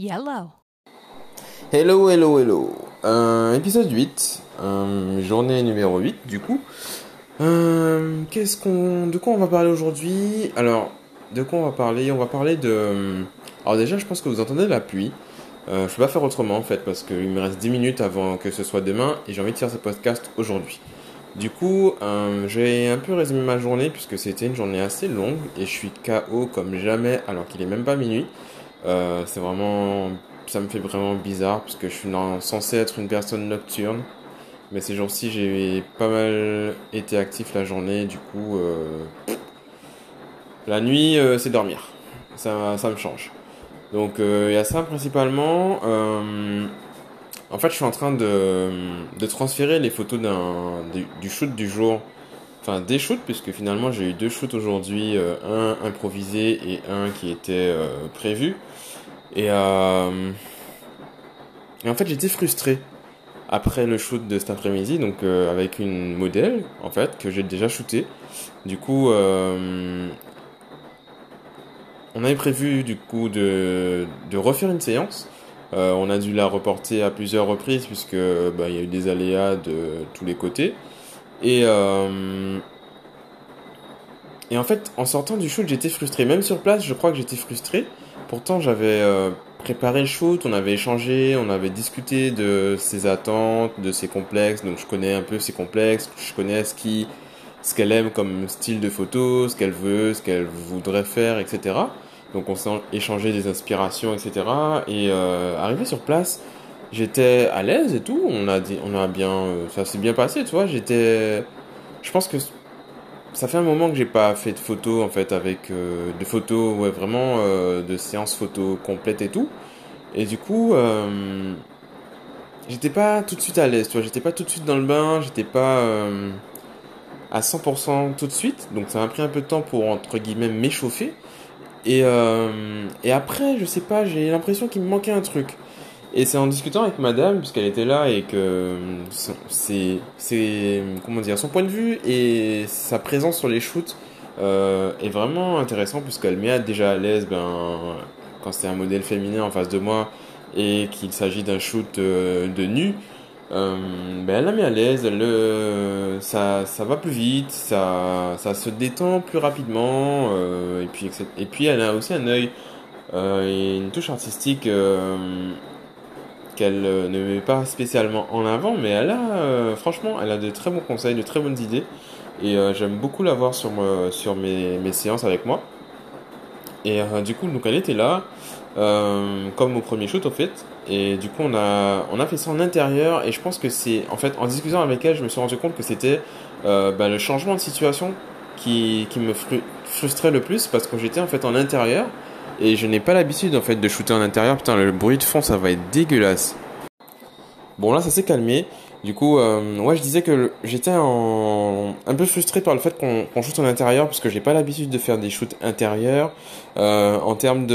Yellow. Hello, hello, hello. Épisode 8. Journée numéro 8, du coup. De quoi on va parler aujourd'hui? Alors, de quoi on va parler? On va parler de... Alors déjà, je pense que vous entendez la pluie. Je peux pas faire autrement, en fait, parce qu'il me reste 10 minutes avant que ce soit demain, et j'ai envie de faire ce podcast aujourd'hui. Du coup, j'ai un peu résumé ma journée, puisque c'était une journée assez longue, et je suis KO comme jamais, alors qu'il est même pas minuit. C'est vraiment... Ça me fait vraiment bizarre parce que je suis censé être une personne nocturne. Mais ces jours-ci, j'ai pas mal été actif la journée. Du coup, la nuit, c'est dormir. Ça me change. Donc, il y a ça principalement. En fait, je suis en train de transférer les photos du shoot du jour. Enfin, des shoots, puisque finalement, j'ai eu 2 shoots aujourd'hui. Un improvisé et un qui était prévu. Et en fait, j'étais frustré après le shoot de cet après-midi, donc avec une modèle, en fait, que j'ai déjà shooté. Du coup, on avait prévu, du coup, de refaire une séance. On a dû la reporter à plusieurs reprises, puisque il y a eu des aléas de tous les côtés. Et en fait, en sortant du shoot, j'étais frustré. Même sur place, je crois que j'étais frustré. Pourtant, j'avais préparé le shoot, on avait échangé, on avait discuté de ses attentes, de ses complexes. Donc, je connais un peu ses complexes, je connais ce qu'elle aime comme style de photo, ce qu'elle veut, ce qu'elle voudrait faire, etc. Donc, on s'est échangé des inspirations, etc. Et arrivé sur place, j'étais à l'aise et tout. Ça s'est bien passé, tu vois. Je pense que ça fait un moment que j'ai pas fait de photos en fait avec de photos ouais vraiment de séances photos complètes et tout, et du coup j'étais pas tout de suite à l'aise, tu vois, j'étais pas tout de suite dans le bain, j'étais pas à 100% tout de suite, donc ça m'a pris un peu de temps pour entre guillemets m'échauffer, et après je sais pas, j'ai l'impression qu'il me manquait un truc. Et c'est en discutant avec madame, puisqu'elle était là, et que son point de vue et sa présence sur les shoots est vraiment intéressant, puisqu'elle met déjà à l'aise quand c'est un modèle féminin en face de moi et qu'il s'agit d'un shoot de nu, elle la met à l'aise, ça va plus vite, ça se détend plus rapidement, et puis elle a aussi un œil et une touche artistique qu'elle ne met pas spécialement en avant, mais elle a de très bons conseils, de très bonnes idées, et j'aime beaucoup la voir sur mes séances avec moi. Et du coup, donc elle était là, comme au premier shoot en fait, et du coup on a fait ça en intérieur, et je pense que c'est, en fait, en discutant avec elle, je me suis rendu compte que c'était le changement de situation qui me frustrait le plus, parce que j'étais en fait en intérieur. Et je n'ai pas l'habitude en fait de shooter en intérieur. Putain, le bruit de fond, ça va être dégueulasse. Bon, là ça s'est calmé. Du coup, je disais que j'étais un peu frustré par le fait qu'on shoote en intérieur, parce que j'ai pas l'habitude de faire des shoots intérieurs. En termes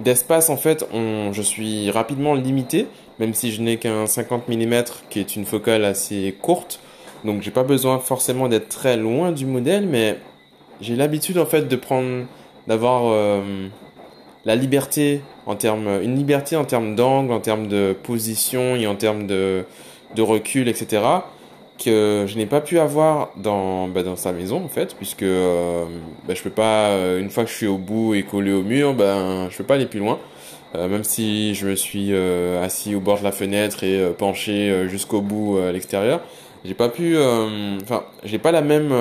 d'espace, en fait, je suis rapidement limité, même si je n'ai qu'un 50 mm qui est une focale assez courte. Donc j'ai pas besoin forcément d'être très loin du modèle, mais j'ai l'habitude en fait d'avoir une liberté en termes d'angle, en termes de position et en termes de recul, etc., que je n'ai pas pu avoir dans sa maison, en fait, puisque je peux pas, une fois que je suis au bout et collé au mur, je peux pas aller plus loin, même si je me suis assis au bord de la fenêtre et penché jusqu'au bout à l'extérieur, j'ai pas la même...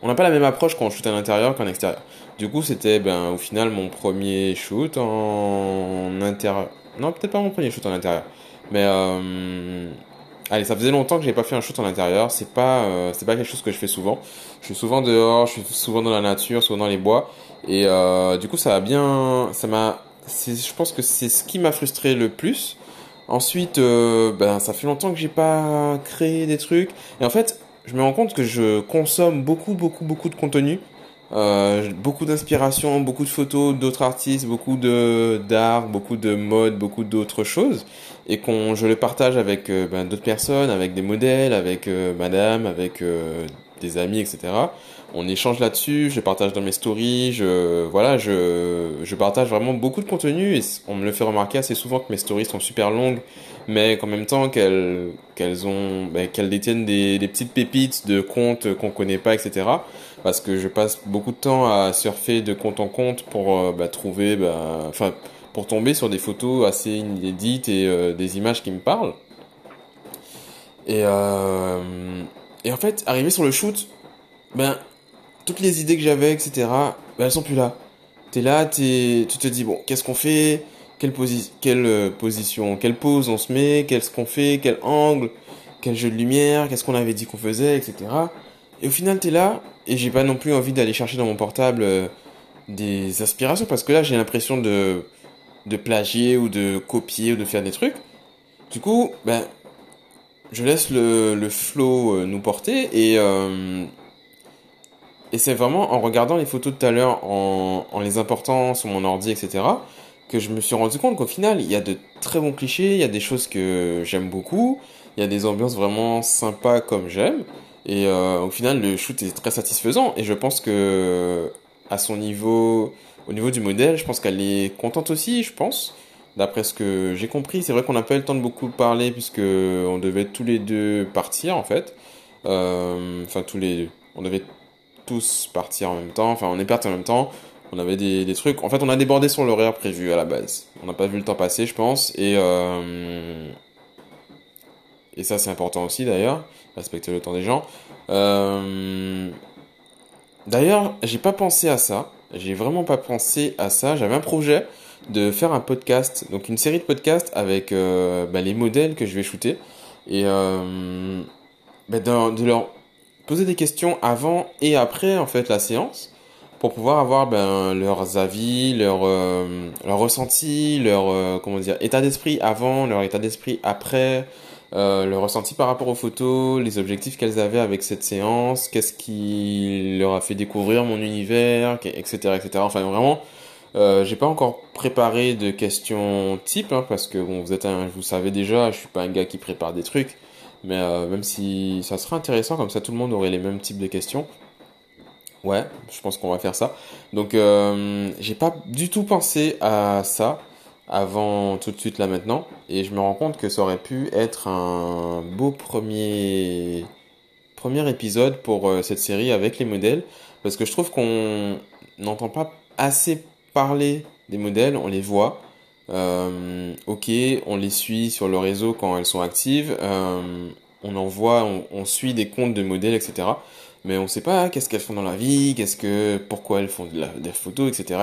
On n'a pas la même approche quand on shoot à l'intérieur qu'en extérieur. Du coup, c'était au final mon premier shoot en intérieur. Non, peut-être pas mon premier shoot en intérieur. Mais ça faisait longtemps que je n'avais pas fait un shoot en intérieur. C'est pas quelque chose que je fais souvent. Je suis souvent dehors, je suis souvent dans la nature, souvent dans les bois. Et du coup, je pense que c'est ce qui m'a frustré le plus. Ensuite, ça fait longtemps que j'ai pas créé des trucs. Et en fait, je me rends compte que je consomme beaucoup, beaucoup, beaucoup de contenu, beaucoup d'inspiration, beaucoup de photos d'autres artistes, beaucoup d'art, beaucoup de mode, beaucoup d'autres choses, et je le partage avec d'autres personnes, avec des modèles, avec madame, avec des amis, etc. on échange là-dessus, je partage dans mes stories, je partage vraiment beaucoup de contenu et on me le fait remarquer assez souvent que mes stories sont super longues, mais qu'en même temps qu'elles détiennent des petites pépites de comptes qu'on connaît pas, etc. Parce que je passe beaucoup de temps à surfer de compte en compte pour pour tomber sur des photos assez inédites et des images qui me parlent. Et en fait, arrivé sur le shoot, toutes les idées que j'avais, etc., elles sont plus là. T'es là, tu te dis, bon, qu'est-ce qu'on fait? Quelle pose on se met? Qu'est-ce qu'on fait? Quel angle? Quel jeu de lumière? Qu'est-ce qu'on avait dit qu'on faisait, etc. Et au final, t'es là, et j'ai pas non plus envie d'aller chercher dans mon portable des inspirations, parce que là, j'ai l'impression de plagier ou de copier ou de faire des trucs. Du coup, je laisse le flow nous porter et c'est vraiment en regardant les photos de tout à l'heure, en les important sur mon ordi, etc., que je me suis rendu compte qu'au final, il y a de très bons clichés, il y a des choses que j'aime beaucoup, il y a des ambiances vraiment sympas comme j'aime, et au final, le shoot est très satisfaisant, et je pense que à son niveau, au niveau du modèle, je pense qu'elle est contente aussi, je pense. D'après ce que j'ai compris, c'est vrai qu'on n'a pas eu le temps de beaucoup parler puisque on devait tous les deux partir en fait. On devait tous partir en même temps. Enfin, on est partis en même temps. On avait des trucs. En fait, on a débordé sur l'horaire prévu à la base. On n'a pas vu le temps passer, je pense. Et ça, c'est important aussi d'ailleurs, respecter le temps des gens. D'ailleurs, j'ai pas pensé à ça. J'ai vraiment pas pensé à ça. J'avais un projet de faire un podcast, donc une série de podcasts avec les modèles que je vais shooter et de leur poser des questions avant et après en fait la séance pour pouvoir avoir leurs avis, leur ressenti, état d'esprit avant, leur état d'esprit après, leur ressenti par rapport aux photos, les objectifs qu'elles avaient avec cette séance, qu'est-ce qui leur a fait découvrir mon univers, etc. Enfin vraiment. J'ai pas encore préparé de questions type parce que vous savez déjà, je suis pas un gars qui prépare des trucs, mais même si ça serait intéressant comme ça, tout le monde aurait les mêmes types de questions. Ouais, je pense qu'on va faire ça. Donc j'ai pas du tout pensé à ça avant tout de suite là maintenant, et je me rends compte que ça aurait pu être un beau premier épisode pour cette série avec les modèles, parce que je trouve qu'on n'entend pas assez parler des modèles, on les voit, on les suit sur le réseau quand elles sont actives, on en voit, on suit des comptes de modèles, etc. Mais on ne sait pas qu'est-ce qu'elles font dans la vie, pourquoi elles font des photos, etc.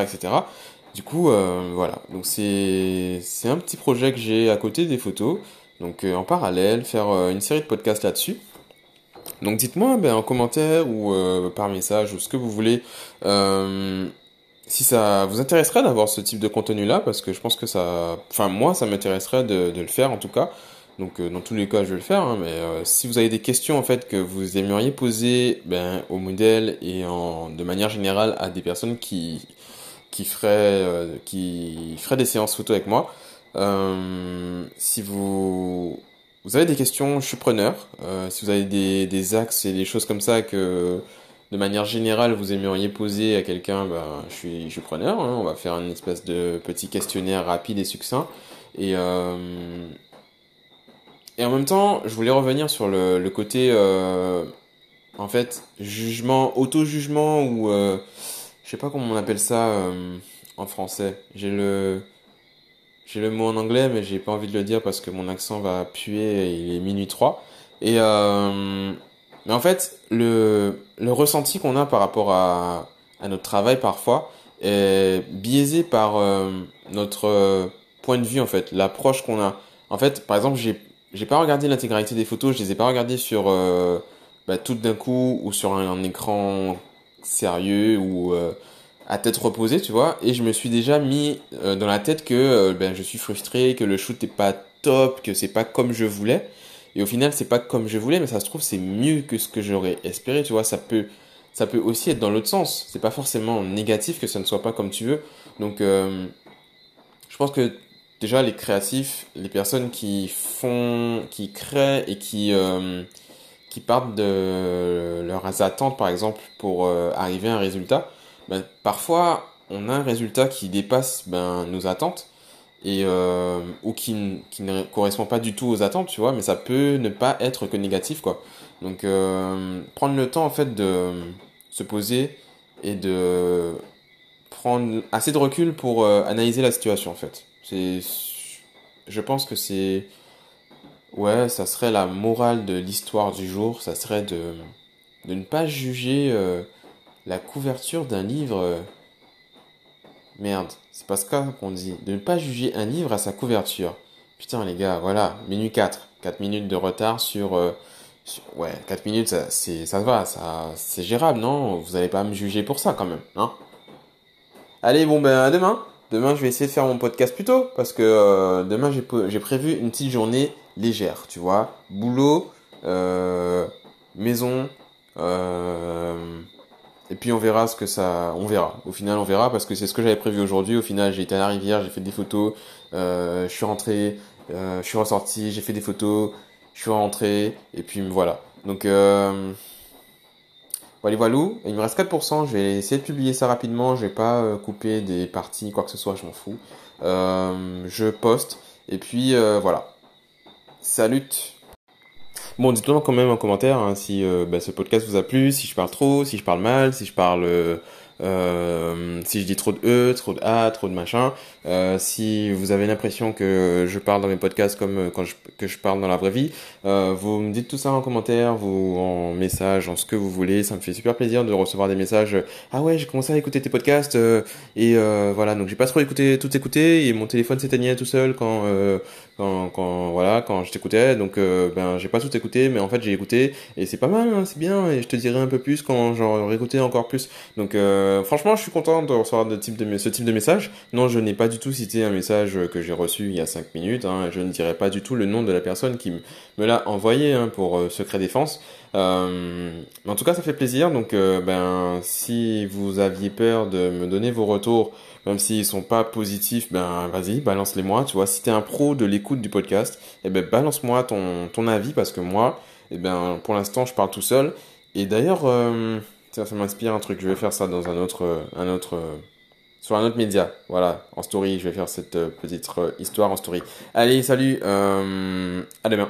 Du coup, voilà. Donc c'est un petit projet que j'ai à côté des photos. Donc en parallèle, faire une série de podcasts là-dessus. Donc dites-moi en commentaire ou par message ou ce que vous voulez. Si ça vous intéresserait d'avoir ce type de contenu-là, parce que je pense que moi, ça m'intéresserait de le faire en tout cas. Donc, dans tous les cas, je vais le faire. Si vous avez des questions en fait que vous aimeriez poser, au modèle et de manière générale à des personnes qui feraient des séances photo avec moi, si vous avez des questions, je suis preneur. Si vous avez des axes et des choses comme ça que de manière générale, vous aimeriez poser à quelqu'un, je suis preneur. On va faire une espèce de petit questionnaire rapide et succinct. Et en même temps, je voulais revenir sur le côté, en fait, jugement, auto-jugement ou... je sais pas comment on appelle ça en français. J'ai le mot en anglais, mais j'ai pas envie de le dire parce que mon accent va puer et il est minuit 3. Et... mais en fait, le ressenti qu'on a par rapport à notre travail parfois est biaisé par notre point de vue en fait, l'approche qu'on a. En fait, par exemple, j'ai pas regardé l'intégralité des photos, je les ai pas regardées sur tout d'un coup ou sur un écran sérieux ou à tête reposée, tu vois. Et je me suis déjà mis dans la tête que je suis frustré, que le shoot n'est pas top, que c'est pas comme je voulais. Et au final, c'est pas comme je voulais, mais ça se trouve, c'est mieux que ce que j'aurais espéré, tu vois. Ça peut aussi être dans l'autre sens. C'est pas forcément négatif que ça ne soit pas comme tu veux. Donc, je pense que déjà, les créatifs, les personnes qui créent et qui partent de leurs attentes, par exemple, pour arriver à un résultat, parfois on a un résultat qui dépasse nos attentes et ou qui ne correspond pas du tout aux attentes, tu vois, mais ça peut ne pas être que négatif, quoi. Donc prendre le temps en fait de se poser et de prendre assez de recul pour analyser la situation, en fait. Je pense que ça serait la morale de l'histoire du jour, ça serait de ne pas juger la couverture d'un livre... Merde, c'est pas ce qu'on dit. De ne pas juger un livre à sa couverture. Putain, les gars, voilà, minute 4. 4 minutes de retard sur... Ouais, 4 minutes, ça va, c'est gérable, non? Vous allez pas me juger pour ça, quand même, hein? Allez, bon, à demain. Demain, je vais essayer de faire mon podcast plus tôt, parce que demain, j'ai prévu une petite journée légère, tu vois. Boulot, maison, et puis on verra ce que ça... On verra. Au final, on verra, parce que c'est ce que j'avais prévu aujourd'hui. Au final, j'ai été à la rivière, j'ai fait des photos, je suis rentré, je suis ressorti, j'ai fait des photos, je suis rentré, et puis voilà. Donc, voilà. Il me reste 4%, je vais essayer de publier ça rapidement, je vais pas couper des parties, quoi que ce soit, je m'en fous. Je poste, et puis voilà. Salut! Bon, dites-moi quand même en commentaire si ce podcast vous a plu, si je parle trop, si je parle mal, si je parle... si je dis trop de E, trop de A, trop de machin. Si vous avez l'impression que je parle dans mes podcasts comme que je parle dans la vraie vie, vous me dites tout ça en commentaire, vous en message, en ce que vous voulez. Ça me fait super plaisir de recevoir des messages. Ah ouais, j'ai commencé à écouter tes podcasts voilà. Donc j'ai pas trop écouté et mon téléphone s'éteignait tout seul quand je t'écoutais. Donc j'ai pas tout écouté, mais en fait j'ai écouté et c'est pas mal, hein, c'est bien. Et je te dirai un peu plus quand j'en réécoutais encore plus. Donc franchement, je suis content de recevoir ce type de message. Non, je n'ai pas du tout cité un message que j'ai reçu il y a 5 minutes. Hein. Je ne dirai pas du tout le nom de la personne qui me l'a envoyé pour Secret Défense. En tout cas, ça fait plaisir. Donc, si vous aviez peur de me donner vos retours, même s'ils sont pas positifs, vas-y, balance-les-moi. Tu vois, si t'es un pro de l'écoute du podcast, balance-moi ton avis parce que moi, pour l'instant, je parle tout seul. Et d'ailleurs... Ça m'inspire un truc, je vais faire ça dans sur un autre média, voilà, en story, je vais faire cette petite histoire en story. Allez, salut, à demain.